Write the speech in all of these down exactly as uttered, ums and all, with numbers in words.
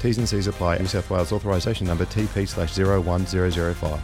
T's and C's apply. New South Wales authorisation number T P slash zero one zero zero five.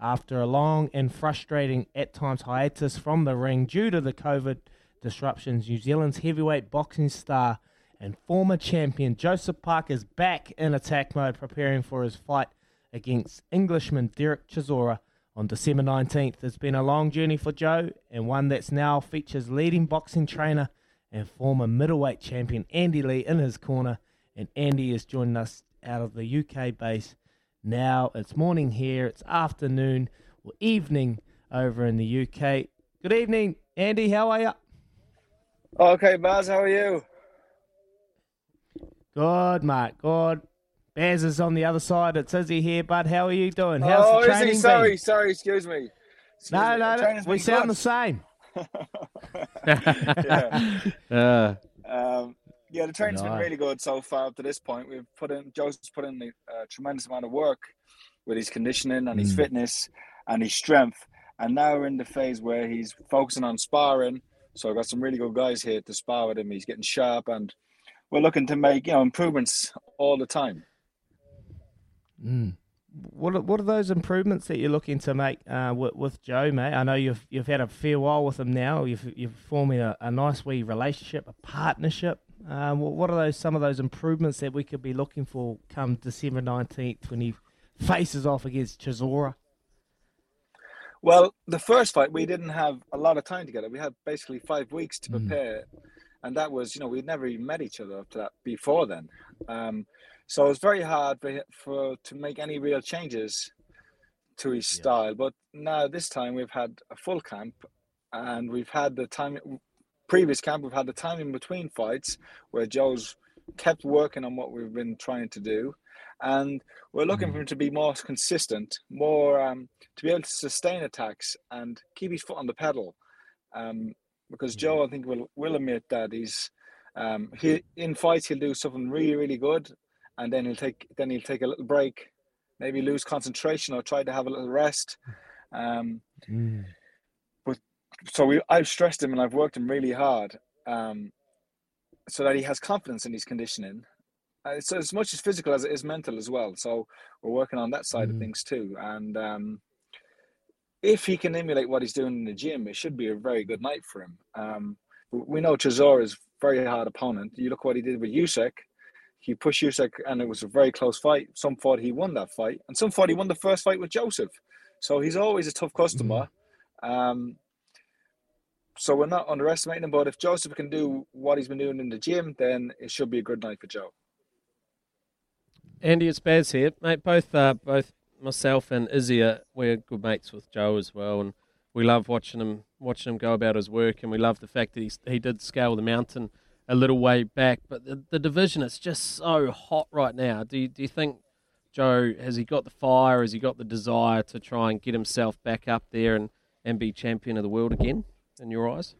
After a long and frustrating at times hiatus from the ring due to the COVID disruptions, New Zealand's heavyweight boxing star and former champion Joseph Parker is back in attack mode, preparing for his fight against Englishman Derek Chisora on December nineteenth. It's been a long journey for Joe, and one that's now features leading boxing trainer and former middleweight champion Andy Lee in his corner. And Andy is joining us out of the U K base now. It's morning here, it's afternoon or evening over in the U K. Good evening, Andy. How are you? Okay, Baz, how are you? Good, mate. Good. Baz is on the other side. It's Izzy here, bud. How are you doing? How's oh, the training Izzy, sorry, been? sorry, excuse me. Excuse no, me. no, no. We sound good. The same. yeah. Uh, um. Yeah, the training's been really good so far up to this point. We've put in, Joseph's put in a tremendous amount of work with his conditioning and his mm. fitness and his strength. And now we're in the phase where he's focusing on sparring. So I've got some really good guys here to spar with him. He's getting sharp and we're looking to make, you know, improvements all the time. Mm. What are, what are those improvements that you're looking to make uh, with, with Joe, mate? I know you've you've had a fair while with him now. You've you've forming a, a nice wee relationship, a partnership. Uh, what are those some of those improvements that we could be looking for come December nineteenth when he faces off against Chisora? Well, the first fight we didn't have a lot of time together. We had basically five weeks to prepare, mm. and that was, you know, we'd never even met each other up to that before then. Um, So it's very hard for, for to make any real changes to his yeah. style. But now this time we've had a full camp, and we've had the time previous camp. We've had the time in between fights where Joe's kept working on what we've been trying to do, and we're looking mm. for him to be more consistent, more um, to be able to sustain attacks and keep his foot on the pedal. Um, because yeah. Joe, I think, will will admit that he's um, he in fights he'll do something really really good. And then he'll take then he'll take a little break, maybe lose concentration or try to have a little rest. Um, mm. But so we, I've stressed him and I've worked him really hard, um, so that he has confidence in his conditioning. Uh, so as much as physical as it is mental as well. So we're working on that side mm. of things too. And um, if he can emulate what he's doing in the gym, it should be a very good night for him. Um, we know Chisora is a very hard opponent. You look what he did with Usyk. He pushed Usyk, and it was a very close fight. Some thought he won that fight, and some thought he won the first fight with Joseph. So he's always a tough customer. Mm. Um, so we're not underestimating him, but if Joseph can do what he's been doing in the gym, then it should be a good night for Joe. Andy, it's Baz here, mate. Both uh, both myself and Izzy, are, we're good mates with Joe as well, and we love watching him watching him go about his work, and we love the fact that he he did scale the mountain a little way back, but the, the division is just so hot right now. Do you, do you think Joe, has he got the fire, has he got the desire to try and get himself back up there and, and be champion of the world again, in your eyes?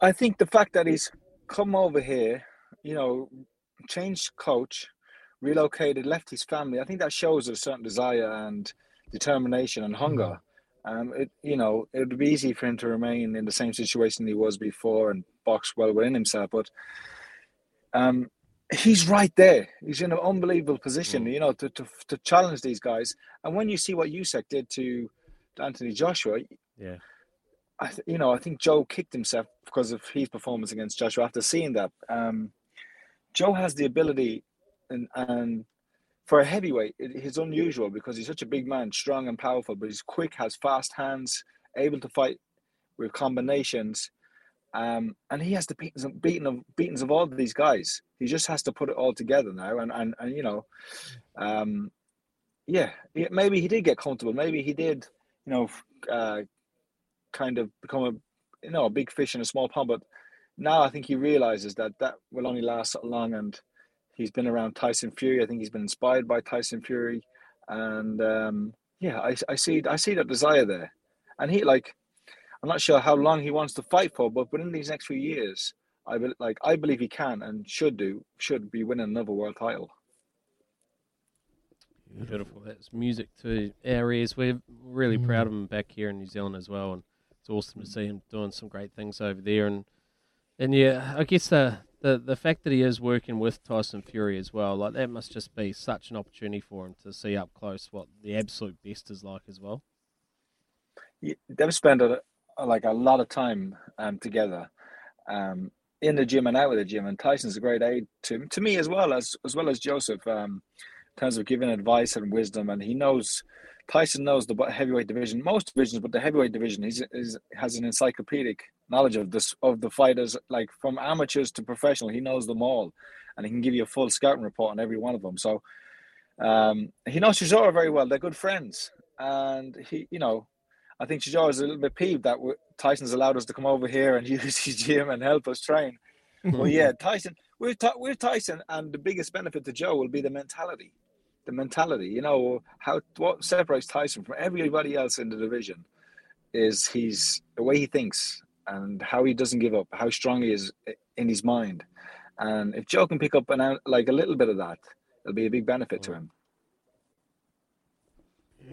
I think the fact that he's come over here, you know, changed coach, relocated, left his family, I think that shows a certain desire and determination and hunger. Um, it, you know, it would be easy for him to remain in the same situation he was before and box well within himself. But um, he's right there. He's in an unbelievable position, mm. you know, to, to to challenge these guys. And when you see what Usyk did to Anthony Joshua, yeah, I th- you know, I think Joe kicked himself because of his performance against Joshua after seeing that. Um, Joe has the ability, and and. For a heavyweight, it is unusual because he's such a big man, strong and powerful, but he's quick, has fast hands, able to fight with combinations. Um, and he has the beatings of, beating of, beatings of all of these guys. He just has to put it all together now. And, and, and you know, um, yeah, maybe he did get comfortable. Maybe he did, you know, uh, kind of become a, you know, a big fish in a small pond. But now I think he realizes that that will only last so long, and he's been around Tyson Fury. I think he's been inspired by Tyson Fury. And um, yeah, I, I see I see that desire there. And he, like, I'm not sure how long he wants to fight for, but within these next few years, I be, like I believe he can and should do should be winning another world title. Beautiful. That's music to our ears. We're really mm. proud of him back here in New Zealand as well, and it's awesome to see him doing some great things over there. And and yeah, I guess the the, the fact that he is working with Tyson Fury as well, like that must just be such an opportunity for him to see up close what the absolute best is like as well. Yeah, they've spent a, like a lot of time um, together, um, in the gym and out of the gym. And Tyson's a great aid to to me as well as as well as Joseph. Um, In terms of giving advice and wisdom, and he knows, Tyson knows the heavyweight division, most divisions, but the heavyweight division, he's, he's has an encyclopedic knowledge of this of the fighters, like from amateurs to professional. He knows them all, and he can give you a full scouting report on every one of them. So um, he knows Chisora very well. They're good friends, and he, you know, I think Chisora is a little bit peeved that we, Tyson's allowed us to come over here and use his gym and help us train. Well, yeah, Tyson, we're we're Tyson, and the biggest benefit to Joe will be the mentality. The mentality, you know, how what separates Tyson from everybody else in the division is he's the way he thinks and how he doesn't give up, how strong he is in his mind. And if Joe can pick up an like a little bit of that, it'll be a big benefit to him.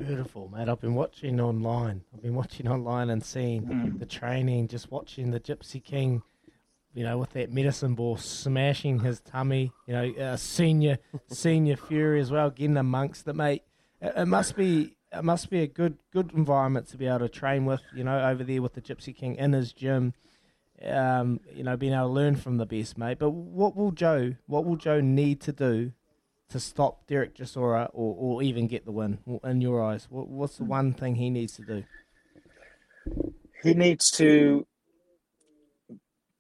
Beautiful, mate. I've been watching online. I've been watching online and seeing mm. the training, just watching the Gypsy King, you know, with that medicine ball smashing his tummy, you know, uh, senior senior Fury as well, getting amongst the mate. It, it must be it must be a good good environment to be able to train with, you know, over there with the Gypsy King in his gym, um, you know, being able to learn from the best, mate. But what will Joe what will Joe need to do to stop Derek Chisora or, or even get the win, in your eyes? What, what's the one thing he needs to do? He needs to...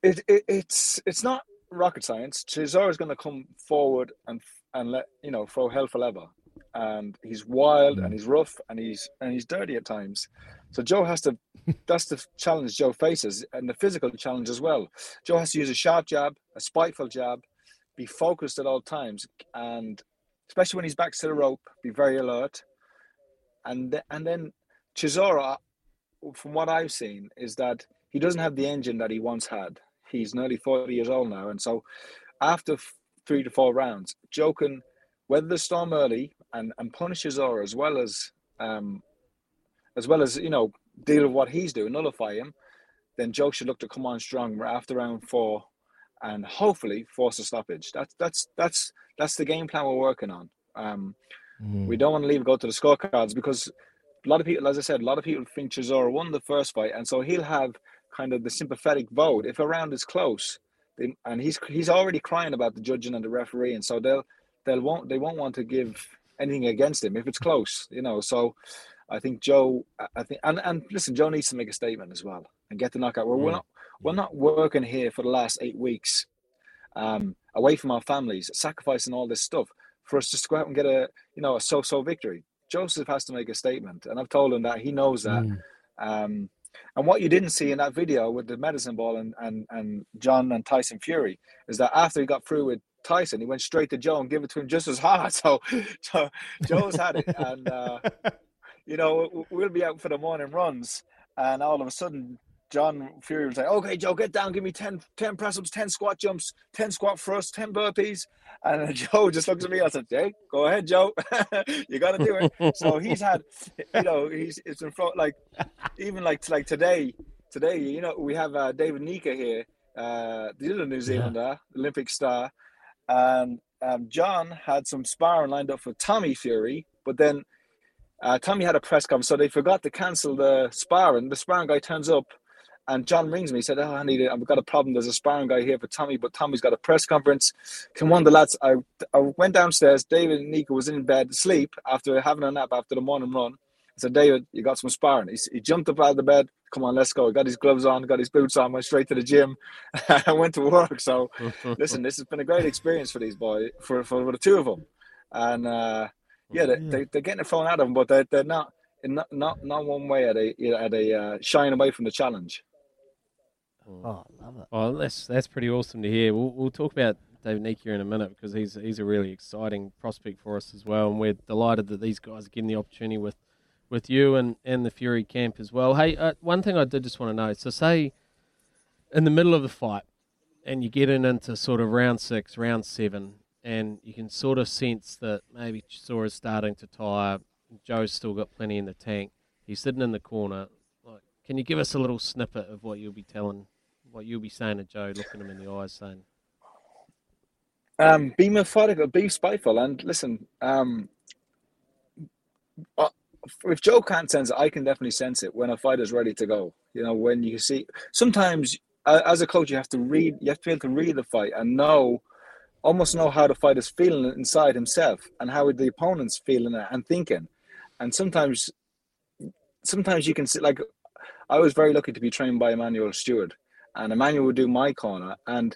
It, it it's it's not rocket science. Chisora's going to come forward and and let you know throw hell for leather, and he's wild and he's rough and he's and he's dirty at times. So Joe has to. That's the challenge Joe faces, and the physical challenge as well. Joe has to use a sharp jab, a spiteful jab, be focused at all times, and especially when he's back to the rope, be very alert. And th- and then Chisora, from what I've seen, is that he doesn't have the engine that he once had. He's nearly forty years old now. And so after f- three to four rounds, Joe can weather the storm early and, and punish Chisora as well as, um, as well as, you know, deal with what he's doing, nullify him. Then Joe should look to come on strong after round four and hopefully force a stoppage. That's, that's, that's, that's the game plan we're working on. Um, mm. We don't want to leave, go to the scorecards because a lot of people, as I said, a lot of people think Chisora won the first fight. And so he'll have kind of the sympathetic vote. If a round is close, they, and he's he's already crying about the judging and the referee, and so they'll they'll won't they won't want to give anything against him if it's close, you know. So I think Joe, I think, and, and listen, Joe needs to make a statement as well and get the knockout. We're, yeah. we're not we're not working here for the last eight weeks, um, away from our families, sacrificing all this stuff for us just to go out and get a you know a so-so victory. Joseph has to make a statement, and I've told him that. He knows that. Mm. Um, And what you didn't see in that video with the medicine ball and, and, and John and Tyson Fury is that after he got through with Tyson, he went straight to Joe and gave it to him just as hard. So, so Joe's had it. And, uh, you know, we'll be out for the morning runs. And all of a sudden, John Fury was like, okay, Joe, get down. Give me ten, ten press-ups, ten squat jumps, ten squat thrusts, ten burpees. And Joe just looks at me. I said, hey, go ahead, Joe. You got to do it. So he's had, you know, he's it's in front, like, even like like today, today, you know, we have uh, David Nyika here, uh, the other New Zealander, yeah. Olympic star. And um, John had some sparring lined up for Tommy Fury, but then uh, Tommy had a press conference, so they forgot to cancel the sparring. The sparring guy turns up. And John rings me, he said, oh, I need it. I've got a problem. There's a sparring guy here for Tommy, but Tommy's got a press conference. Come on, the lads. I I went downstairs. David and Nico was in bed, asleep, after having a nap after the morning run. I said, David, you got some sparring. He, he jumped up out of the bed. Come on, let's go. He got his gloves on, got his boots on, went straight to the gym. I went to work. So, listen, this has been a great experience for these boys, for, for, for the two of them. And, uh, yeah, they, they, they're getting it thrown at them, but they, they're not, not, not, not one way are they, are they uh, shying away from the challenge. Oh, I love it. Well, that's that's pretty awesome to hear. We'll, we'll talk about David Nyika in a minute, because he's he's a really exciting prospect for us as well, and we're delighted that these guys are getting the opportunity with with you and, and the Fury camp as well. Hey, uh, one thing I did just want to know, so say in the middle of the fight and you get in into sort of round six, round seven, and you can sort of sense that maybe Chisora's starting to tire, Joe's still got plenty in the tank, he's sitting in the corner. Like, can you give us a little snippet of what you'll be telling, what you'll be saying to Joe, looking him in the eyes, saying? Um, be methodical, be spiteful, and listen, um, I, if Joe can't sense it, I can definitely sense it when a fighter's ready to go. You know, when you see, sometimes uh, as a coach, you have to read, you have to be able to read the fight and know, almost know how the fighter's feeling inside himself and how the opponent's feeling and thinking. And sometimes, sometimes you can see, like, I was very lucky to be trained by Emmanuel Stewart, and Emmanuel would do my corner, and,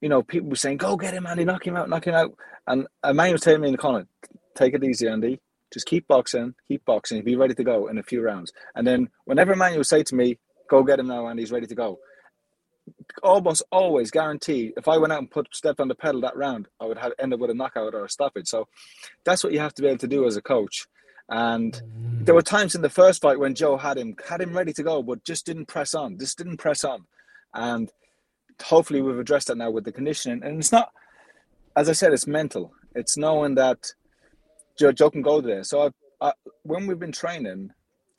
you know, people were saying, go get him, Andy, knock him out, knock him out. And Emmanuel was telling me in the corner, take it easy, Andy. Just keep boxing, keep boxing. He'll be ready to go in a few rounds. And then whenever Emmanuel would say to me, go get him now, Andy, he's ready to go, almost always guaranteed, if I went out and put stepped on the pedal that round, I would have ended with a knockout or a stoppage. So that's what you have to be able to do as a coach. And there were times in the first fight when Joe had him, had him ready to go, but just didn't press on, just didn't press on. And hopefully we've addressed that now with the conditioning. And it's not, as I said, it's mental. It's knowing that Joe, Joe can go there. So I've, I, when we've been training,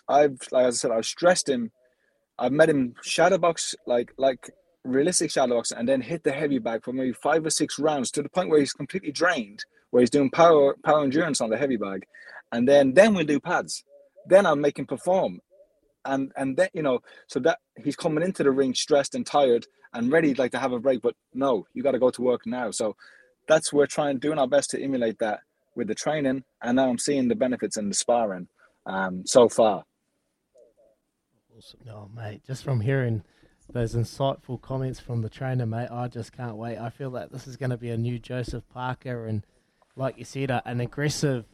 I've, like as I said, I've stressed him. I've made him shadow box, like, like realistic shadow box, and then hit the heavy bag for maybe five or six rounds to the point where he's completely drained, where he's doing power, power endurance on the heavy bag. And then, then we'll do pads. Then I'll make him perform. And, and then, you know, so that he's coming into the ring stressed and tired and ready, like, to have a break. But no, you got to go to work now. So that's, we're trying, doing our best to emulate that with the training. And now I'm seeing the benefits in the sparring um, so far. Awesome. Oh, mate, just from hearing those insightful comments from the trainer, mate, I just can't wait. I feel like this is going to be a new Joseph Parker, and like you said, uh, an aggressive,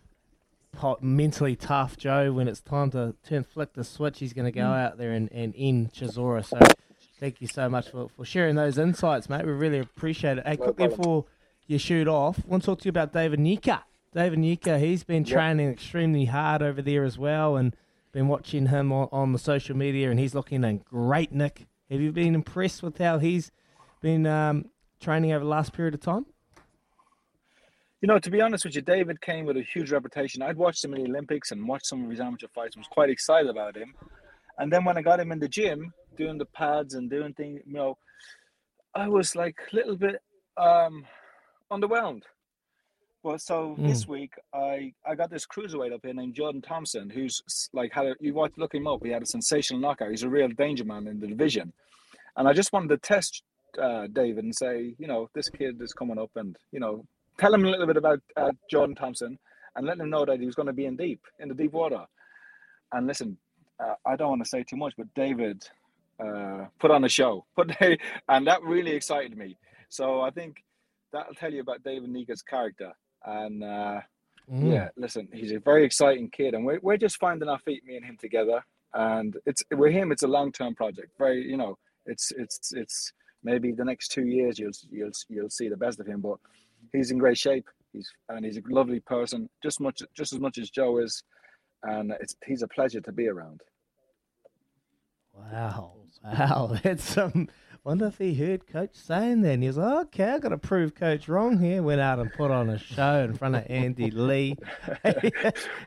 hot, mentally tough Joe. When it's time to turn, flick the switch, he's going to go mm. out there and, and end Chisora. So thank you so much for, for sharing those insights, mate. We really appreciate it. Hey, no quickly problem. Before you shoot off, I want to talk to you about David Nyika. David Nyika, he's been yep. training extremely hard over there as well, and been watching him on, on the social media, and he's looking in great nick. Have you been impressed with how he's been um, training over the last period of time? You know, to be honest with you, David came with a huge reputation. I'd watched him in the Olympics and watched some of his amateur fights and was quite excited about him. And then when I got him in the gym, doing the pads and doing things, you know, I was like a little bit um, underwhelmed. Well, so mm. this week, I, I got this cruiserweight up here named Jordan Thompson, who's like, had a, you want to look him up, he had a sensational knockout. He's a real danger man in the division. And I just wanted to test uh, David and say, you know, this kid is coming up and, you know, tell him a little bit about uh, Jordan Thompson and let him know that he was going to be in deep, in the deep water. And listen, uh, I don't want to say too much, but David uh, put on a show. Put and that really excited me. So I think that'll tell you about David Nika's character. And uh, mm. yeah, listen, he's a very exciting kid. And we're, we're just finding our feet, me and him together. And it's with him, it's a long-term project. Very, you know, it's it's it's maybe the next two years you'll you'll you'll see the best of him, but he's in great shape. He's and he's a lovely person, just much, just as much as Joe is, and it's he's a pleasure to be around. Wow, wow, that's some. Um, wonder if he heard Coach saying that, and he was like, "Okay, I got to prove Coach wrong here." Went out and put on a show in front of Andy Lee.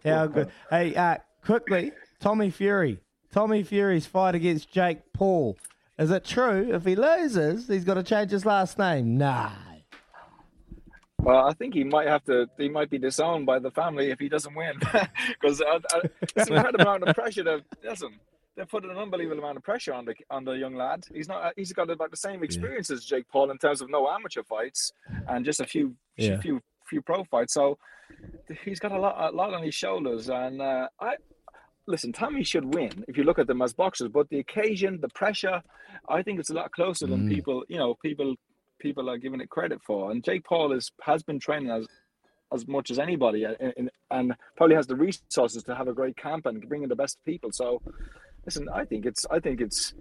How good! Hey, uh, quickly, Tommy Fury, Tommy Fury's fight against Jake Paul. Is it true? If he loses, he's got to change his last name. Nah. Well, I think he might have to. He might be disowned by the family if he doesn't win, because uh, uh, it's an incredible amount of pressure. That doesn't. They're putting an unbelievable amount of pressure on the on the young lad. He's not. He's got about the same experience yeah. as Jake Paul in terms of no amateur fights and just a few, yeah. few, few pro fights. So he's got a lot, a lot on his shoulders. And uh, I listen, Tommy should win if you look at them as boxers. But the occasion, the pressure, I think it's a lot closer than mm. people. You know, people. people are giving it credit for, and Jake Paul is, has been training as as much as anybody and, and, and probably has the resources to have a great camp and bring in the best people. So listen, I think it's I think it's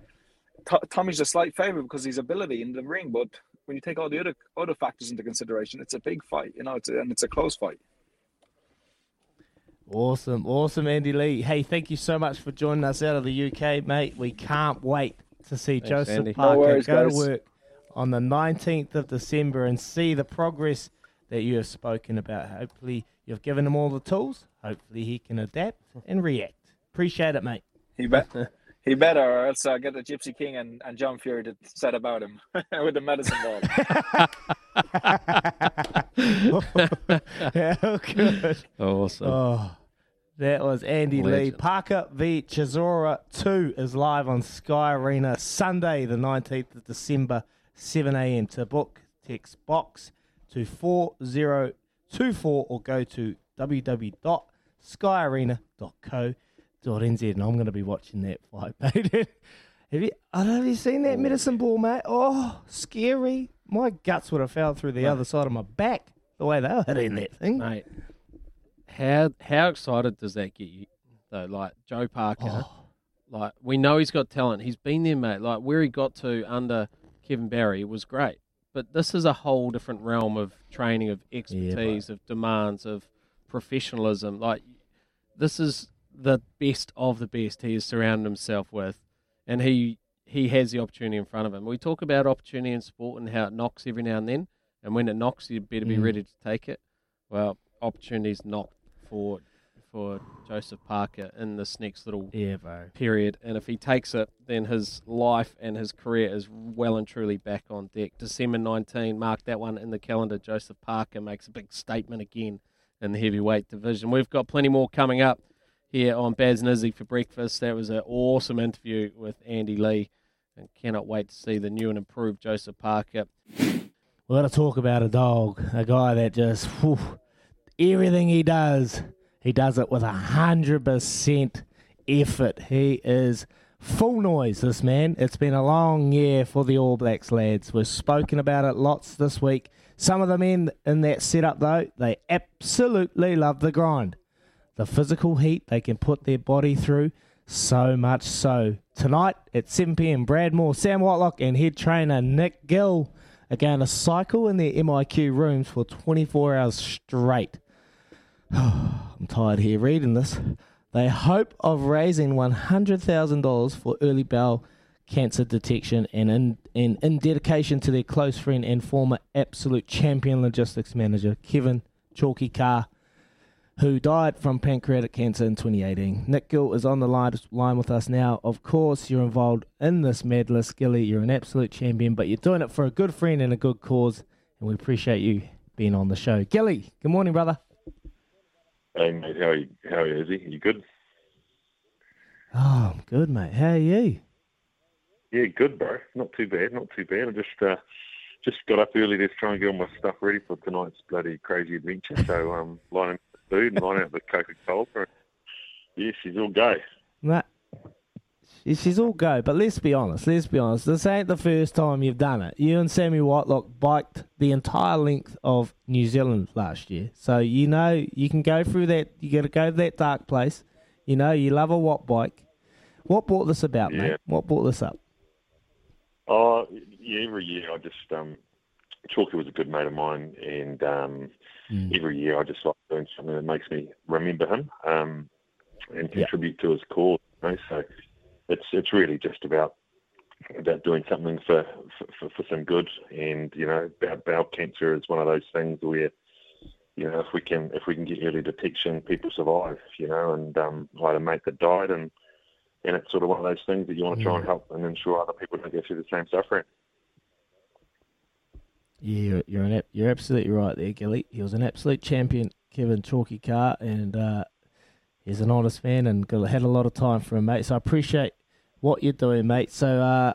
Tommy's a slight favorite because of his ability in the ring, but when you take all the other other factors into consideration, it's a big fight, you know, it's a, and it's a close fight. Awesome, awesome, Andy Lee. Hey, thank you so much for joining us out of the U K, mate. We can't wait to see Thanks, Joseph Andy. Parker no worries, go guys. to work on the nineteenth of December and see the progress that you have spoken about. Hopefully you've given him all the tools. Hopefully he can adapt and react. Appreciate it, mate. He better. He better, or else I'll get the Gypsy King and, and John Fury to set about him with the medicine ball. How good. Awesome. Oh, that was Andy Legend. Lee. Parker v. Chisora two is live on Sky Arena Sunday, the nineteenth of December, seven a.m. To book, text box to four zero two four or go to w w w dot sky arena dot co dot n z, and I'm going to be watching that fight, mate. have you? I don't know, have you seen that oh. medicine ball, mate? Oh, scary! My guts would have fell through the mate. other side of my back the way they were hitting that thing, mate. How how excited does that get you, though? Like Joe Parker, oh. like we know he's got talent. He's been there, mate. Like where he got to under Kevin Barry was great, but this is a whole different realm of training, of expertise, yeah, of demands, of professionalism. Like this is the best of the best he has surrounded himself with, and he he has the opportunity in front of him. We talk about opportunity in sport and how it knocks every now and then, and when it knocks, you better be mm. ready to take it. Well, opportunity's knocked for for Joseph Parker in this next little yeah, period, and if he takes it, then his life and his career is well and truly back on deck. December nineteenth, mark that one in the calendar. Joseph Parker makes a big statement again in the heavyweight division. We've got plenty more coming up here on Baz and Izzy for breakfast. That was an awesome interview with Andy Lee, and cannot wait to see the new and improved Joseph Parker. We're going to talk about a dog, a guy that just, whew, everything he does, he does it with one hundred percent effort. He is full noise, this man. It's been a long year for the All Blacks, lads. We've spoken about it lots this week. Some of the men in that setup, though, they absolutely love the grind. The physical heat they can put their body through, so much so. Tonight at seven p.m, Brad Moore, Sam Whitelock and head trainer Nick Gill are going to cycle in their M I Q rooms for twenty-four hours straight. I'm tired here reading this. They hope of raising one hundred thousand dollars for early bowel cancer detection, and in, and in dedication to their close friend and former absolute champion logistics manager, Kevin Chalky Carr, who died from pancreatic cancer in twenty eighteen. Nick Gill is on the line with us now. Of course, you're involved in this mad list, Gilly. You're an absolute champion, but you're doing it for a good friend and a good cause, and we appreciate you being on the show. Gilly, good morning, brother. Hey, mate. How are you, how are you Izzy? Are you good? Oh, I'm good, mate. How are you? Yeah, good, bro. Not too bad, not too bad. I just... Uh... Just got up early to try and get all my stuff ready for tonight's bloody crazy adventure. So um, line up the food and line up the Coca-Cola. Yeah, she's all go. Nah, she's all go. But let's be honest. Let's be honest. This ain't the first time you've done it. You and Sammy Whitelock biked the entire length of New Zealand last year. So you know you can go through that. You got to go to that dark place. You know you love a Watt bike. What brought this about, yeah. mate? What brought this up? Oh, yeah, every year I just, um, Chalky was a good mate of mine, and um, mm. every year I just like doing something that makes me remember him um, and contribute yeah. to his cause. You know? So it's it's really just about about doing something for, for, for, for some good, and, you know, bowel cancer is one of those things where, you know, if we can if we can get early detection, people survive, you know, and um, I had a mate that died, and And it's sort of one of those things that you want to try and help and ensure other people don't go through the same suffering. Yeah, you're an, you're absolutely right there, Gilly. He was an absolute champion, Kevin Chalky Carr, and uh, he's an honest man and had a lot of time for him, mate. So I appreciate what you're doing, mate. So uh,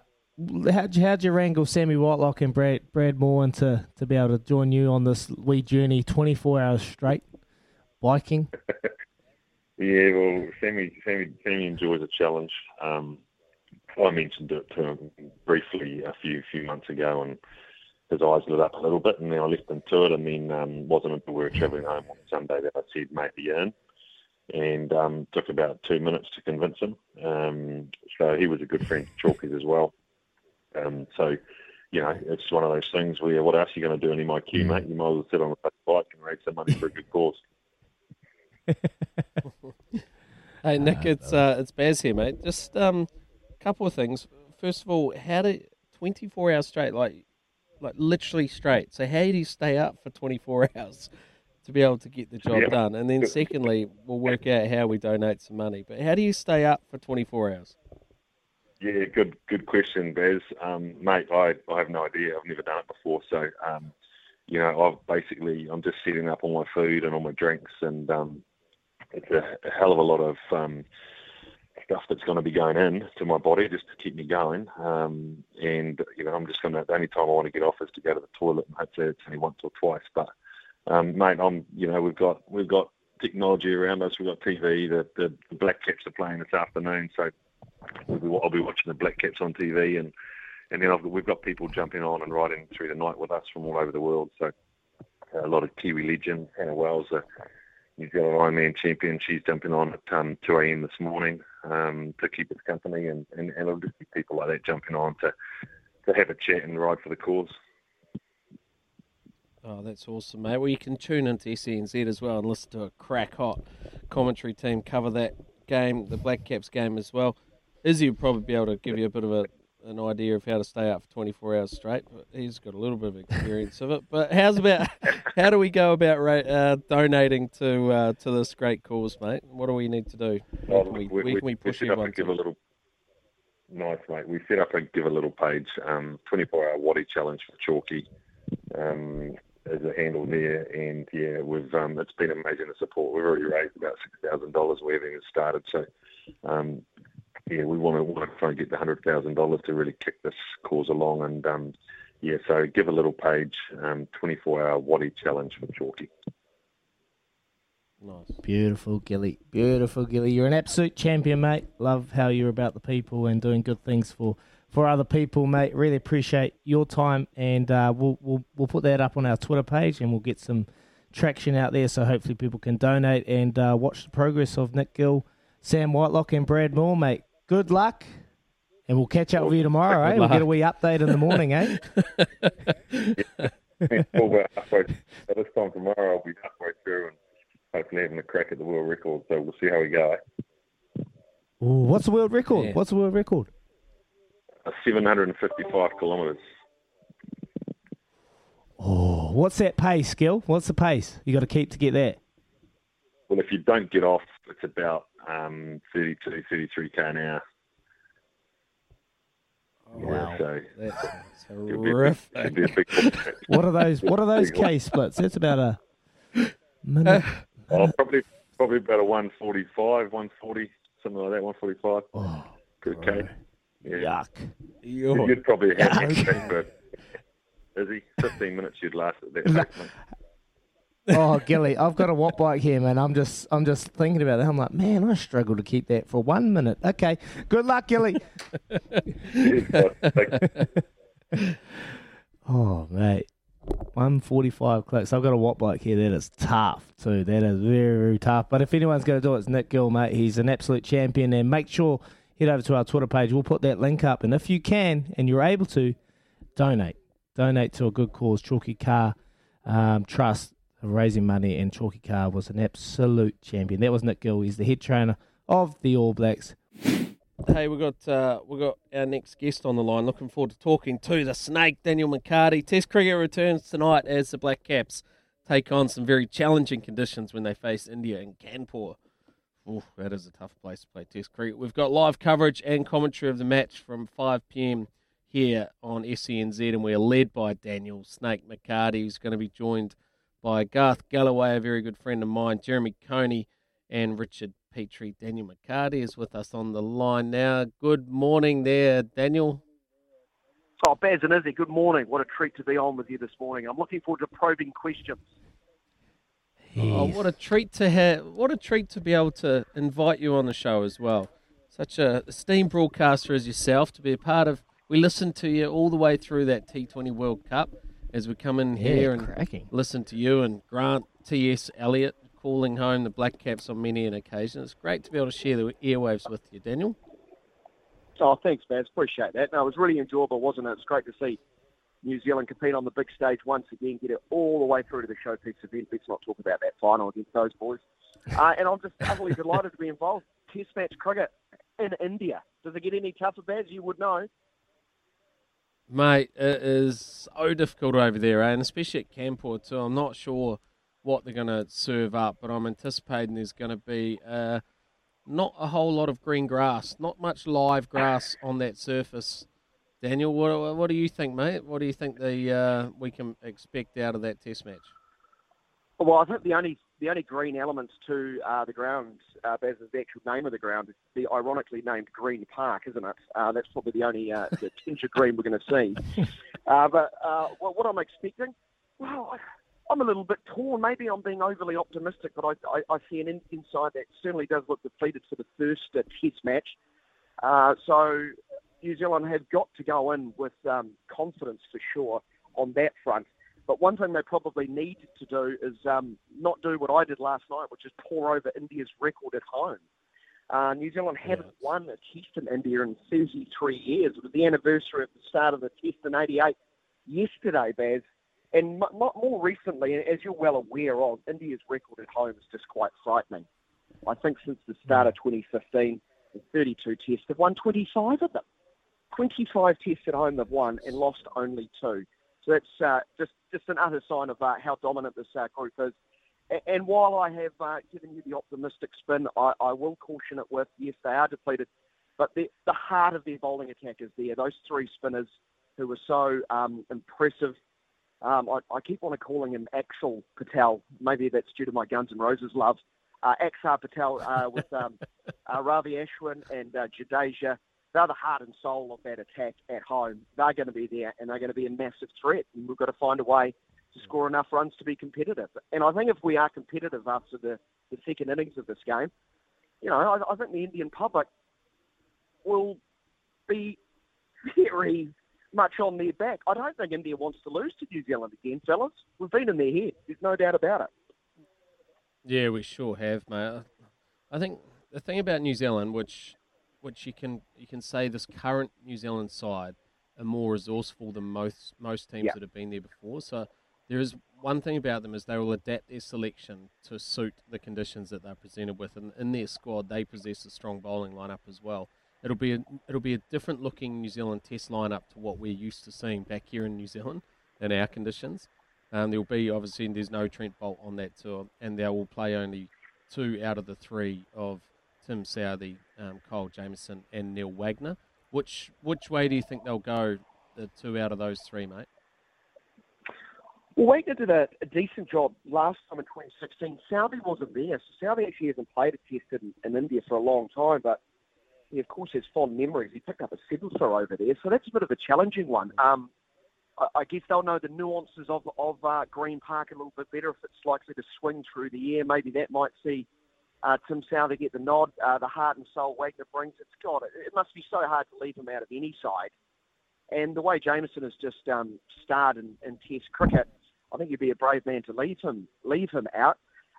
how'd you, how'd you wrangle Sammy Whitelock and Brad, Brad Moore to, to be able to join you on this wee journey, twenty-four hours straight, biking? Yeah, well, Sammy, Sammy, Sammy enjoys a challenge. Um, I mentioned it to him briefly a few few months ago, and his eyes lit up a little bit, and then I left him to it, and then um, wasn't until we were travelling home on Sunday that I said, mate, you're in, and um, took about two minutes to convince him. Um, so he was a good friend of Chalky's as well. Um, so, you know, it's one of those things where what else are you going to do in M I Q, mm. mate? You might as well sit on the bike and raise some money for a good cause. Hey, Nick, it's uh, it's Baz here, mate. Just um, a couple of things. First of all, how do twenty-four hours straight, like like literally straight. So how do you stay up for twenty-four hours to be able to get the job yeah. done? And then secondly, we'll work out how we donate some money. But how do you stay up for twenty-four hours? Yeah, good good question, Baz. Um, mate, I, I have no idea. I've never done it before. So, um, you know, I've basically, I'm just setting up all my food and all my drinks, and um, it's a hell of a lot of um, stuff that's going to be going in to my body just to keep me going. Um, and, you know, I'm just going to, the only time I want to get off is to go to the toilet, and hopefully it's only once or twice. But, um, mate, I'm, you know, we've got, we've got technology around us. We've got T V. The, the, the Black Caps are playing this afternoon. So, I'll be, I'll be watching the Black Caps on T V, and, and then I've got, we've got people jumping on and riding through the night with us from all over the world. So uh, a lot of Kiwi legend, Hannah Wells, a New Zealand Ironman champion. She's jumping on at um, two a.m. this morning um, to keep us company, and, and, and I'll just be people like that jumping on to, to have a chat and ride for the cause. Oh, that's awesome, mate. Well, you can tune into S E N Z as well and listen to a crack-hot commentary team cover that game, the Black Caps game as well. Izzy would probably be able to give you a bit of a, an idea of how to stay up for twenty-four hours straight, but he's got a little bit of experience of it. But how's about how do we go about uh, donating to uh, to this great cause, mate? What do we need to do? Where can we, we, where can we push we everyone to? Give a little, nice, mate. We set up and give a little page, um, twenty-four hour Waddy Challenge for Chalky. Um, There's a handle there, and yeah, we've um, it's been amazing to support. We've already raised about six thousand dollars. We haven't even started, so um, yeah, we want to, want to try and get the one hundred thousand dollars to really kick this cause along. And um, yeah, so give a little page, um, twenty-four hour Waddy Challenge for Chalky. Nice, beautiful, Gilly, beautiful, Gilly. You're an absolute champion, mate. Love how you're about the people and doing good things for. For other people, mate, really appreciate your time, and uh, we'll we'll we'll put that up on our Twitter page, and we'll get some traction out there. So hopefully people can donate and uh, watch the progress of Nick Gill, Sam Whitelock, and Brad Moore, mate. Good luck, and we'll catch up with you tomorrow. Good eh? Luck. We'll get a wee update in the morning, eh? Yeah. Well, we're halfway. At this time tomorrow, I'll be halfway through and hopefully having a crack at the world record. So we'll see how we go. Eh? Ooh, what's the world record? Yeah. What's the world record? seven hundred fifty-five kilometres. Oh, what's that pace, Gil? What's the pace you got to keep to get that? Well, if you don't get off, it's about um, thirty-two, thirty-three k an hour. Oh, yeah, wow, so that's horrific. Be a big, be a big what are those? What are those K splits? That's about a minute. Uh, oh, probably probably about a one forty-five, one forty, something like that. one forty-five. Oh, good bro. K. Yeah. Yuck. You're... You'd probably have anything, but is he fifteen minutes you'd last at that pace, mate. Oh, Gilly, I've got a watt bike here, man. I'm just I'm just thinking about it. I'm like, man, I struggle to keep that for one minute. Okay. Good luck, Gilly. Oh, mate. one forty-five clicks. I've got a watt bike here. That is tough, too. That is very, very tough. But if anyone's going to do it, it's Nick Gill, mate. He's an absolute champion. And make sure... head over to our Twitter page. We'll put that link up. And if you can and you're able to, donate. Donate to a good cause. Chalky Carr um, Trust are raising money, and Chalky Carr was an absolute champion. That was Nick Gill. He's the head trainer of the All Blacks. Hey, we've got, uh, we got our next guest on the line. Looking forward to talking to the Snake, Daniel McCarthy. Test cricket returns tonight as the Black Caps take on some very challenging conditions when they face India in Kanpur. Oh, that is a tough place to play Test cricket. We've got live coverage and commentary of the match from five p.m. here on S E N Z, and we are led by Daniel Snake McCarthy, who's going to be joined by Garth Galloway, a very good friend of mine, Jeremy Coney, and Richard Petrie. Daniel McCarthy is with us on the line now. Good morning there, Daniel. Oh, Baz and Izzy, good morning. What a treat to be on with you this morning. I'm looking forward to probing questions. Oh, what a treat to have! What a treat to be able to invite you on the show as well. Such a esteemed broadcaster as yourself to be a part of. We listened to you all the way through that T twenty World Cup as we come in yeah, here and cracking. Listen to you and Grant T S Elliott calling home the Black Caps on many an occasion. It's great to be able to share the airwaves with you, Daniel. Oh, thanks, man. Appreciate that. No, it was really enjoyable, wasn't it? It's great to see New Zealand compete on the big stage once again, get it all the way through to the Showpeaks event. Let's not talk about that final against those boys. Uh, and I'm just utterly delighted to be involved. Test match cricket in India. Does it get any tougher, Baz? You would know. Mate, it is so difficult over there, eh? And especially at Kanpur too. I'm not sure what they're going to serve up, but I'm anticipating there's going to be uh, not a whole lot of green grass, not much live grass on that surface. Daniel, what, what do you think, mate? What do you think the uh, we can expect out of that test match? Well, I think the only the only green elements to uh, the ground, uh, Baz, is the actual name of the ground. It's the ironically named Green Park, isn't it? Uh, that's probably the only uh, the tinge of green we're going to see. Uh, but uh, well, what I'm expecting, well, I, I'm a little bit torn. Maybe I'm being overly optimistic, but I, I, I see an Indian side that certainly does look depleted for the first uh, test match. Uh, so New Zealand have got to go in with um, confidence for sure on that front. But one thing they probably need to do is um, not do what I did last night, which is pour over India's record at home. Uh, New Zealand haven't yeah. won a test in India in thirty-three years. It was the anniversary of the start of the test in eighty-eight yesterday, Baz. And m- more recently, as you're well aware of, India's record at home is just quite frightening. I think since the start of twenty fifteen, thirty-two tests, they've won twenty-five of them. twenty-five tests at home they've won and lost only two. So that's uh, just, just another sign of uh, how dominant this uh, group is. And, and while I have uh, given you the optimistic spin, I, I will caution it with, yes, they are depleted, but the, the heart of their bowling attack is there. Those three spinners who were so um, impressive. Um, I, I keep on calling him Axar Patel. Maybe that's due to my Guns N' Roses love. Uh, Axar Patel uh, with um, uh, Ravi Ashwin and uh, Jadeja. They're the heart and soul of that attack at home. They're going to be there, and they're going to be a massive threat. And we've got to find a way to score enough runs to be competitive. And I think if we are competitive after the, the second innings of this game, you know, I, I think the Indian public will be very much on their back. I don't think India wants to lose to New Zealand again, fellas. We've been in their head. There's no doubt about it. Yeah, we sure have, mate. I think the thing about New Zealand, which... which you can you can say this current New Zealand side are more resourceful than most most teams yep. that have been there before. So there is one thing about them is they will adapt their selection to suit the conditions that they're presented with. And in their squad, they possess a strong bowling lineup as well. It'll be a, it'll be a different looking New Zealand Test lineup to what we're used to seeing back here in New Zealand in our conditions. Um, there'll be obviously there's no Trent Bolt on that tour, and they will play only two out of the three of Tim Southee, um, Cole Jameson, and Neil Wagner. Which which way do you think they'll go, the two out of those three, mate? Well, Wagner did a, a decent job last time in twenty sixteen. Southee wasn't there. So Southee actually hasn't played a test in, in India for a long time, but he, of course, has fond memories. He picked up a seven-for over there, so that's a bit of a challenging one. Um, I, I guess they'll know the nuances of, of uh, Green Park a little bit better if it's likely to swing through the air. Maybe that might see... Uh, Tim Southee get the nod, uh, the heart and soul Wagner brings. It's God, it, it must be so hard to leave him out of any side. And the way Jameson has just um, starred in, in Test cricket, I think you'd be a brave man to leave him leave him out.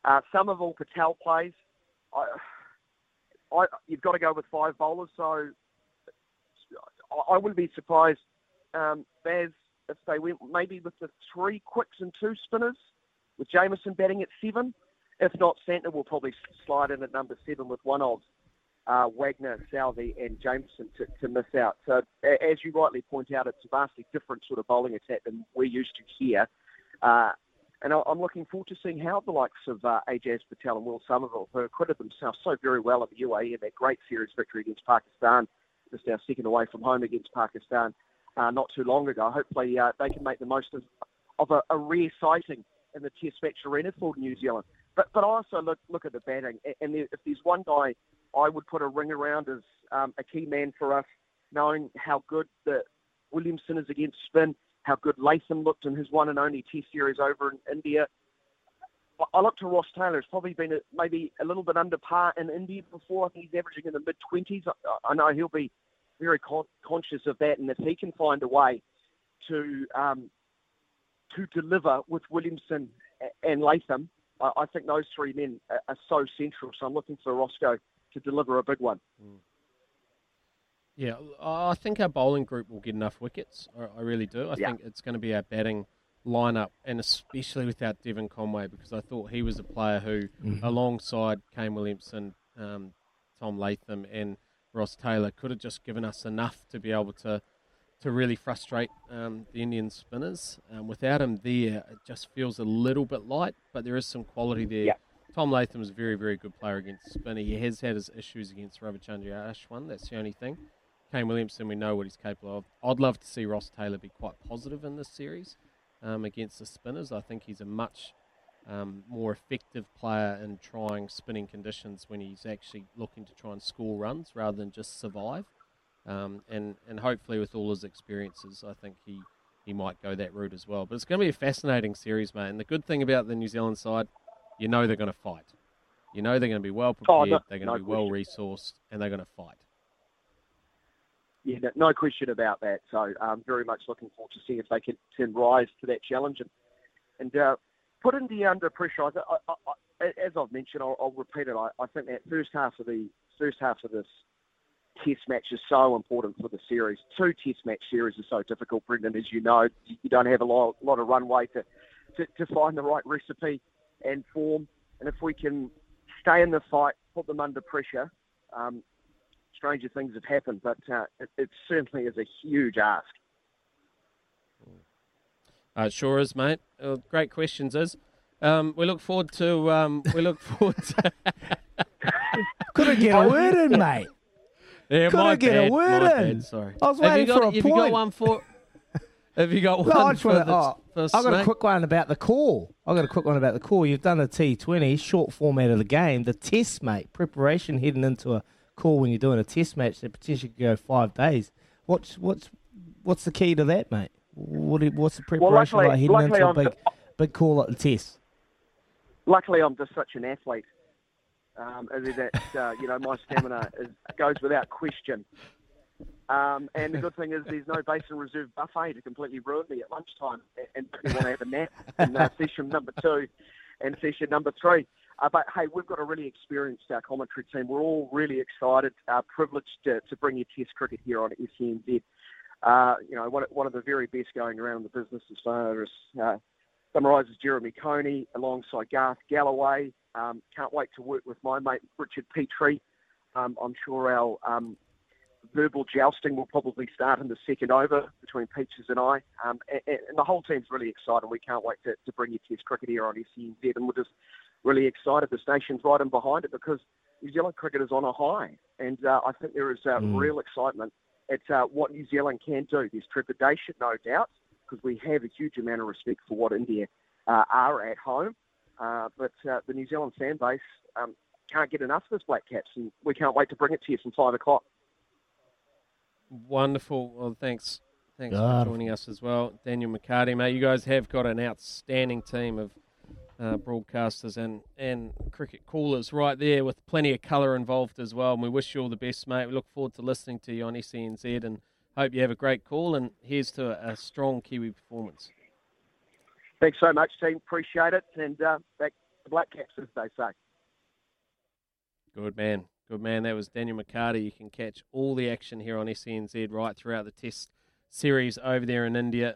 Uh, Somerville Patel plays. I, I, you've got to go with five bowlers, so I, I wouldn't be surprised, um, Baz, if they went maybe with the three quicks and two spinners, with Jameson batting at seven. If not, Santner will probably slide in at number seven with one of uh, Wagner, Southee and Jameson to, to miss out. So as you rightly point out, it's a vastly different sort of bowling attack than we're used to here. Uh, and I'm looking forward to seeing how the likes of uh, Ajaz Patel and Will Somerville, who acquitted themselves so very well at the U A E in that great series victory against Pakistan, just our second away from home against Pakistan uh, not too long ago. Hopefully uh, they can make the most of, of a, a rare sighting in the Test match arena for New Zealand. But but I also look look at the batting, and if there's one guy I would put a ring around as um, a key man for us, knowing how good the Williamson is against spin, how good Latham looked in his one and only Test series over in India. I look to Ross Taylor. He's probably been a, maybe a little bit under par in India before. I think he's averaging in the mid-twenties. I, I know he'll be very con- conscious of that, and if he can find a way to um, to deliver with Williamson and Latham, I think those three men are so central, so I'm looking for Roscoe to deliver a big one. Yeah, I think our bowling group will get enough wickets. I really do. I yeah. think it's going to be our batting lineup, and especially without Devin Conway, because I thought he was a player who, mm-hmm. alongside Kane Williamson, um, Tom Latham, and Ross Taylor, could have just given us enough to be able to to really frustrate um, the Indian spinners. Um, without him there, it just feels a little bit light, but there is some quality there. Yeah. Tom Latham is a very, very good player against spinner. He has had his issues against Ravichandra Ashwin. That's the only thing. Kane Williamson, we know what he's capable of. I'd love to see Ross Taylor be quite positive in this series um, against the spinners. I think he's a much um, more effective player in trying spinning conditions when he's actually looking to try and score runs rather than just survive. Um, and, and hopefully with all his experiences, I think he, he might go that route as well. But it's going to be a fascinating series, mate. And the good thing about the New Zealand side, you know they're going to fight. You know they're going to be well prepared, oh, no, they're going no to be well resourced, and they're going to fight. Yeah, no, no question about that. So I'm um, very much looking forward to seeing if they can, can rise to that challenge and, and uh, put India under pressure. I, I, I, as I've mentioned, I'll, I'll repeat it. I, I think that first half of the first half of this test match is so important for the series. Two test match series are so difficult, Brendan, as you know. You don't have a lot, lot of runway to, to, to find the right recipe and form. And if we can stay in the fight, put them under pressure, um, stranger things have happened, but uh, it, it certainly is a huge ask. Uh, it sure is, mate. Uh, great questions, is. Um, we look forward to... Um, we look forward to... Couldn't get a word in, mate. Yeah, Couldn't get bad, a word in. Bad, sorry. I was waiting got, for a have point. Have you got one for... Have you got one no, I just for, wanna, the, oh, for I've got a quick one about the call. I've got a quick one about the call. You've done a T twenty, short format of the game. The test, mate. Preparation heading into a call when you're doing a test match that potentially could go five days. What's what's what's the key to that, mate? What what's the preparation well, luckily, like heading into I'm a big d- big call at the test? Luckily, I'm just such an athlete. Um, that uh, you know my stamina is, goes without question. Um, and the good thing is there's no Basin Reserve buffet to completely ruin me at lunchtime and if you want to have a nap in uh, session number two and session number three. Uh, but, hey, we've got a really experienced uh, commentary team. We're all really excited, uh, privileged to, to bring you Test cricket here on S E N Z. Uh, you know, one, one of the very best going around the business as far as uh, summarises Jeremy Coney alongside Garth Galloway. Um, can't wait to work with my mate Richard Petrie. Um, I'm sure our um, verbal jousting will probably start in the second over between Peaches and I. Um, and, and the whole team's really excited. We can't wait to, to bring you Test cricket here on S E N Z. And we're just... really excited. The station's right in behind it because New Zealand cricket is on a high. And uh, I think there is uh, mm. real excitement at uh, what New Zealand can do. There's trepidation, no doubt, because we have a huge amount of respect for what India uh, are at home. Uh, but uh, the New Zealand fan base um, can't get enough of this Black Caps, and we can't wait to bring it to you from five o'clock. Wonderful. Well, thanks. Thanks God. for joining us as well. Daniel McCarthy, mate, you guys have got an outstanding team of Uh, broadcasters and, and cricket callers right there with plenty of colour involved as well. And we wish you all the best, mate. We look forward to listening to you on S E N Z and hope you have a great call. And here's to a, a strong Kiwi performance. Thanks so much, team. Appreciate it. And uh, back to Black Caps, as they say. Good man. Good man. That was Daniel McCarthy. You can catch all the action here on S E N Z right throughout the test series over there in India.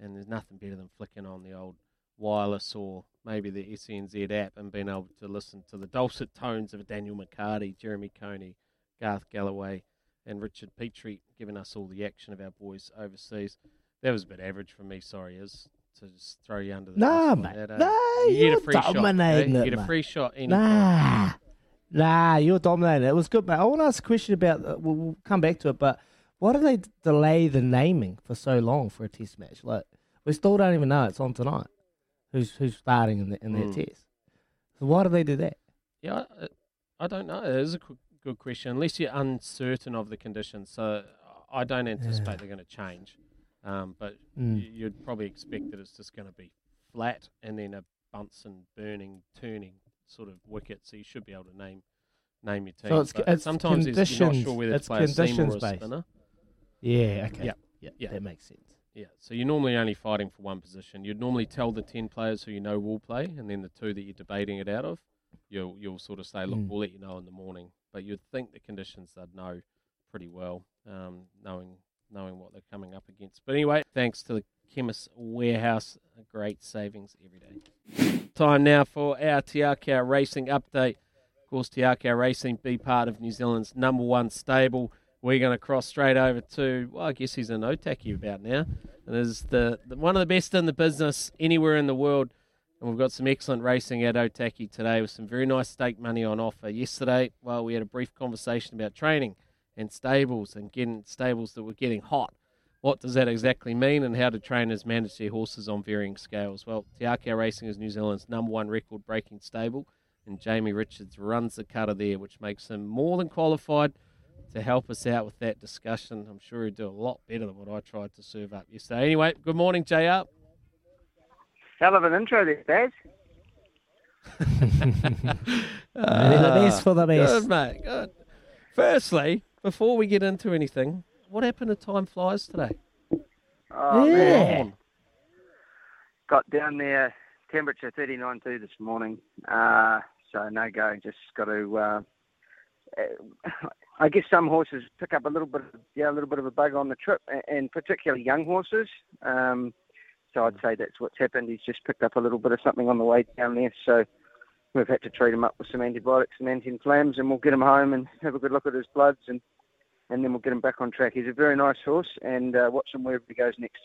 And there's nothing better than flicking on the old wireless or maybe the S E N Z app and being able to listen to the dulcet tones of Daniel McCarthy, Jeremy Coney, Garth Galloway and Richard Petrie giving us all the action of our boys overseas. That was a bit average for me, sorry, is to just throw you under the nah, bus. Mate. That, uh, nah, you you're get a free dominating shot, it, You get mate. a free shot. Nah, nah, you're dominating. It was good, mate. I want to ask a question about, uh, we'll, we'll come back to it, but why do they delay the naming for so long for a test match? Like, we still don't even know it's on tonight. Who's who's starting in, the, in their mm. test? So why do they do that? Yeah, I, I don't know. It is a cu- good question. Unless you're uncertain of the conditions, so I don't anticipate yeah. they're going to change. Um, but mm. y- you'd probably expect that it's just going to be flat and then a Bunsen burning, turning sort of wicket. So you should be able to name name your team. So it's, but it's sometimes it's, you're not sure whether it's a seam or a spinner. Yeah. Okay. Yeah. Yeah. yeah. That makes sense. Yeah, so you're normally only fighting for one position. You'd normally tell the ten players who you know will play, and then the two that you're debating it out of, you'll you'll sort of say, look, mm. we'll let you know in the morning. But you'd think the conditions they'd know pretty well, um, knowing knowing what they're coming up against. But anyway, thanks to the Chemist Warehouse, a great savings every day. Time now for our Te Akau Racing update. Of course, Te Akau Racing, be part of New Zealand's number one stable. We're going to cross straight over to, well, I guess he's an Otaki about now, and is the, the one of the best in the business anywhere in the world. And we've got some excellent racing at Otaki today with some very nice stake money on offer. Yesterday, well, we had a brief conversation about training and stables and getting stables that were getting hot. What does that exactly mean, and how do trainers manage their horses on varying scales? Well, Te Akau Racing is New Zealand's number one record-breaking stable, and Jamie Richards runs the cutter there, which makes him more than qualified to help us out with that discussion. I'm sure he'd do a lot better than what I tried to serve up yesterday. Anyway, good morning, J R. Hell of an intro there, Dad. uh, the best for the best. Good, mate, good. Firstly, before we get into anything, what happened to Time Flies today? Oh, yeah. Man. Got down there, temperature thirty-nine point two this morning, uh, so no go. Just got to, uh, I guess some horses pick up a little bit, of, yeah, a little bit of a bug on the trip, and particularly young horses. Um So I'd say that's what's happened. He's just picked up a little bit of something on the way down there. So we've had to treat him up with some antibiotics and anti-inflams, and we'll get him home and have a good look at his bloods, and, and then we'll get him back on track. He's a very nice horse, and uh, watch him wherever he goes next.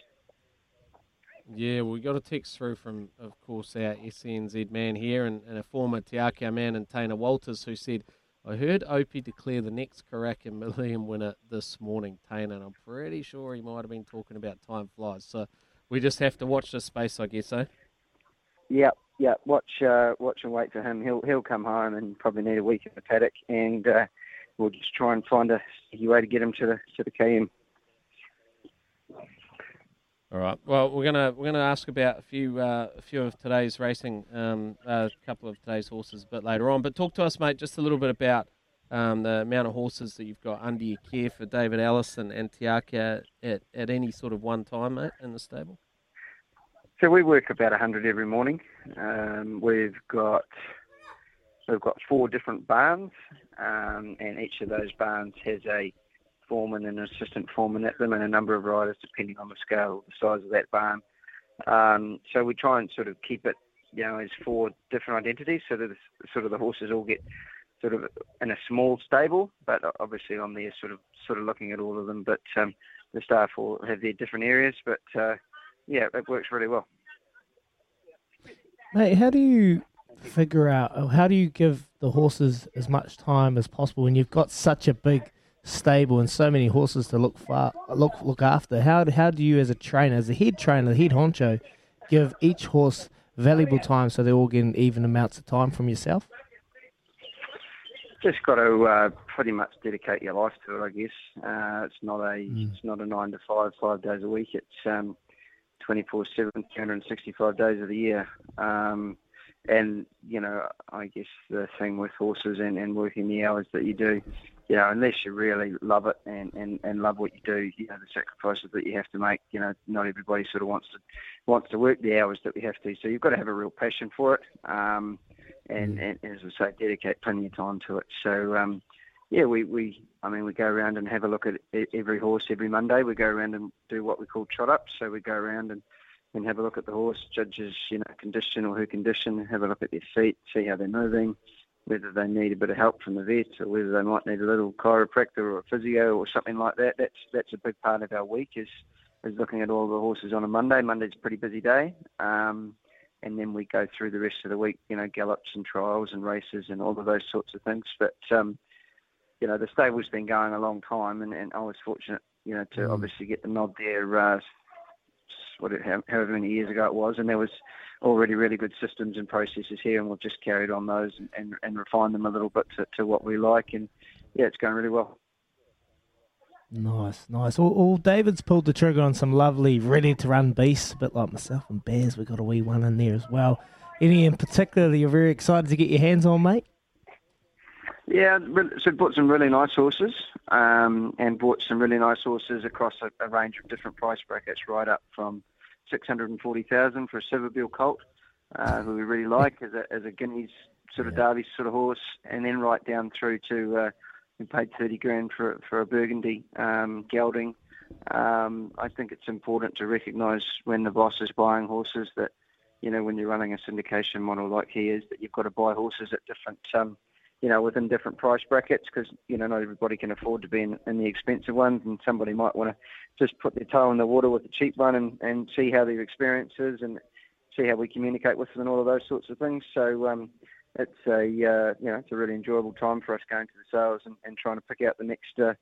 Yeah, we got a text through from, of course, our S E N Z man here and, and a former Te Akau man and Tana Walters, who said, I heard Opie declare the next Karaka Million winner this morning, Tana, and I'm pretty sure he might have been talking about Time Flies. So we just have to watch this space, I guess, eh? Yeah, yeah. Watch, uh, watch and wait for him. He'll he'll come home and probably need a week in the paddock, and uh, we'll just try and find a sticky way to get him to the to the K M. All right. Well, we're gonna we're gonna ask about a few uh, a few of today's racing, um, uh, a couple of today's horses a bit later on. But talk to us, mate, just a little bit about um, the amount of horses that you've got under your care for David Allison and Te Akau at, at any sort of one time, mate, in the stable? So we work about one hundred every morning. Um, we've got we've got four different barns, um, and each of those barns has a foreman and an assistant foreman at them and a number of riders depending on the scale, the size of that barn. Um, so we try and sort of keep it, you know, as four different identities so that sort of the horses all get sort of in a small stable, but obviously I'm there sort of sort of looking at all of them, but um, the staff all have their different areas, but uh, yeah, it works really well. Mate, how do you figure out, how do you give the horses as much time as possible when you've got such a big stable and so many horses to look for, look look after? How, how do you as a trainer, as a head trainer, the head honcho, give each horse valuable time so they're all getting even amounts of time from yourself? Just got to uh, pretty much dedicate your life to it, I guess. Uh, it's not a mm. it's not a nine to five, five days a week. It's um, twenty-four seven, three hundred sixty-five days of the year. Um, and, you know, I guess the thing with horses and, and working the hours that you do, you know, unless you really love it and, and, and love what you do, you know, the sacrifices that you have to make, you know, not everybody sort of wants to wants to work the hours that we have to. So you've got to have a real passion for it. Um And, and as I say, dedicate plenty of time to it. So, um, yeah, we, we, I mean, we go around and have a look at every horse every Monday. We go around and do what we call trot up. So we go around and, and have a look at the horse, judges, you know, condition or her condition, have a look at their feet, see how they're moving, whether they need a bit of help from the vet or whether they might need a little chiropractor or a physio or something like that. That's that's a big part of our week is, is looking at all the horses on a Monday. Monday's a pretty busy day. Um And then we go through the rest of the week, you know, gallops and trials and races and all of those sorts of things. But, um, you know, the stable's been going a long time, and, and I was fortunate, you know, to mm. obviously get the nod there, uh, what it, however many years ago it was. And there was already really good systems and processes here, and we've just carried on those and, and, and refined them a little bit to, to what we like. And, yeah, it's going really well. Nice, nice. Well, well, David's pulled the trigger on some lovely ready-to-run beasts, a bit like myself and Bears. We've got a wee one in there as well. Any in particular that you're very excited to get your hands on, mate? Yeah, so bought some really nice horses um, and bought some really nice horses across a, a range of different price brackets, right up from six hundred forty thousand dollars for a Silverbill colt, uh, who we really like as a, as a Guineas sort of yeah. Derby sort of horse, and then right down through to... Uh, We paid thirty grand for for a Burgundy um, gelding. Um, I think it's important to recognise when the boss is buying horses that, you know, when you're running a syndication model like he is, that you've got to buy horses at different, um, you know, within different price brackets, because, you know, not everybody can afford to be in, in the expensive ones, and somebody might want to just put their toe in the water with the cheap one and, and see how their experience is and see how we communicate with them and all of those sorts of things. So um, it's a, uh, you know, it's a really enjoyable time for us going to the sales and, and trying to pick out the next uh,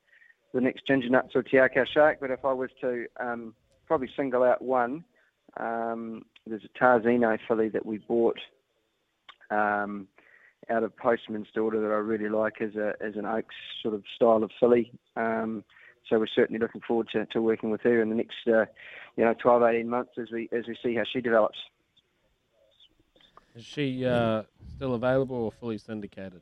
the next Ginger Nuts or Te Akau Shark. But if I was to um, probably single out one, um, there's a Tarzino filly that we bought um, out of Postman's Daughter that I really like as a as an Oaks sort of style of filly. Um, so we're certainly looking forward to, to working with her in the next uh, you know twelve, eighteen months as we as we see how she develops. Is she uh, still available or fully syndicated?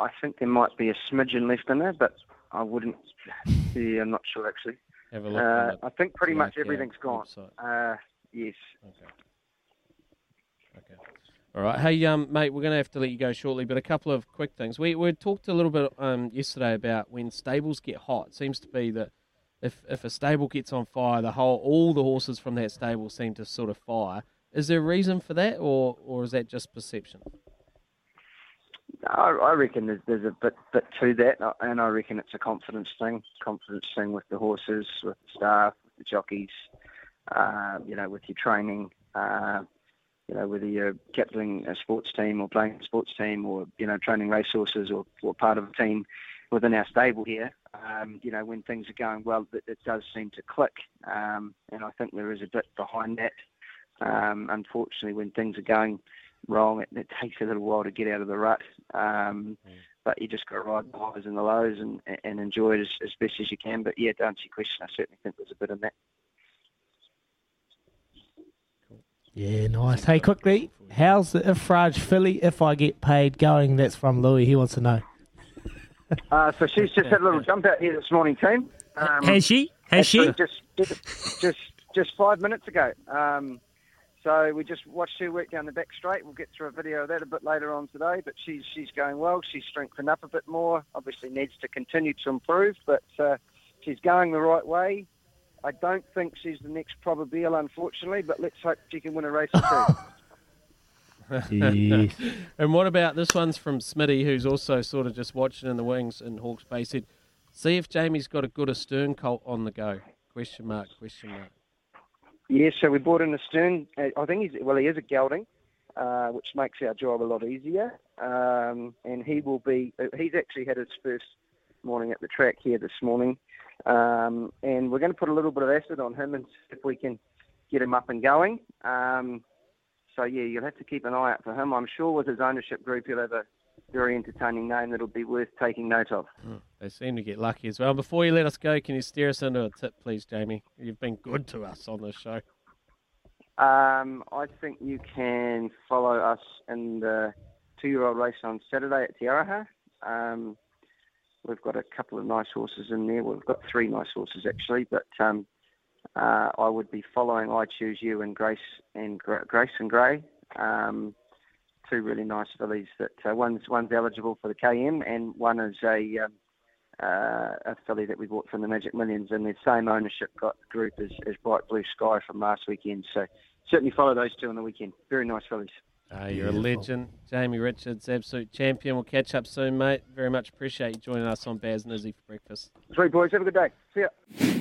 I think there might be a smidgen left in there, but I wouldn't be, I'm not sure actually. Have a look uh, I think pretty much everything's gone. Uh, yes. Okay. Okay. All right. Hey, um, mate, we're going to have to let you go shortly, but a couple of quick things. We we talked a little bit um, yesterday about when stables get hot. It seems to be that if if a stable gets on fire, the whole all the horses from that stable seem to sort of fire. Is there a reason for that, or, or is that just perception? I, I reckon there's, there's a bit, bit to that, and I reckon it's a confidence thing, confidence thing with the horses, with the staff, with the jockeys, uh, you know, with your training, uh, you know, whether you're captaining a sports team or playing a sports team or, you know, training racehorses or, or part of a team within our stable here, um, you know, when things are going well, it, it does seem to click, um, and I think there is a bit behind that. Um, unfortunately, when things are going wrong, it, it takes a little while to get out of the rut. Um, mm. But you just got to ride the highs and the lows and, and enjoy it as, as best as you can. But yeah, to answer your question, I certainly think there's a bit in that. Yeah, nice. Hey, quickly, how's the Ifraj filly If I Get Paid going? That's from Louis. He wants to know. uh, so she's just had a little jump out here this morning, team. Um, Has she? Has she? Just, just, just, just five minutes ago. Um, So we just watched her work down the back straight. We'll get through a video of that a bit later on today. But she's she's going well. She's strengthened up a bit more. Obviously needs to continue to improve, but uh, she's going the right way. I don't think she's the next Probabile, unfortunately, but let's hope she can win a race too. Yes. And what about this one's from Smitty, who's also sort of just watching in the wings in Hawke's Bay. Said, see if Jamie's got a good Astern colt on the go. Question mark, question mark. Yeah, so we bought in a Stern. I think he's, well, he is a gelding, uh, which makes our job a lot easier. Um, and he will be, he's actually had his first morning at the track here this morning. Um, and we're going to put a little bit of acid on him and see if we can get him up and going. Um, so, yeah, you'll have to keep an eye out for him. I'm sure with his ownership group, he'll have a very entertaining name that'll be worth taking note of. Mm, they seem to get lucky as well. Before you let us go, can you steer us into a tip, please, Jamie? You've been good to us on this show. Um, I think you can follow us in the two-year-old race on Saturday at Te Araha. Um, we've got a couple of nice horses in there. We've got three nice horses, actually, but um, uh, I would be following I Choose You and Grace and Gra- Grace and Grey. Um Two really nice fillies. That uh, one's one's eligible for the K M, and one is a um, uh, a filly that we bought from the Magic Millions, and the same ownership got group as, as Bright Blue Sky from last weekend. So certainly follow those two on the weekend. Very nice fillies. Uh, you're Beautiful. A legend, Jamie Richards, absolute champion. We'll catch up soon, mate. Very much appreciate you joining us on Baz and Izzy for breakfast. Three boys, have a good day. See ya.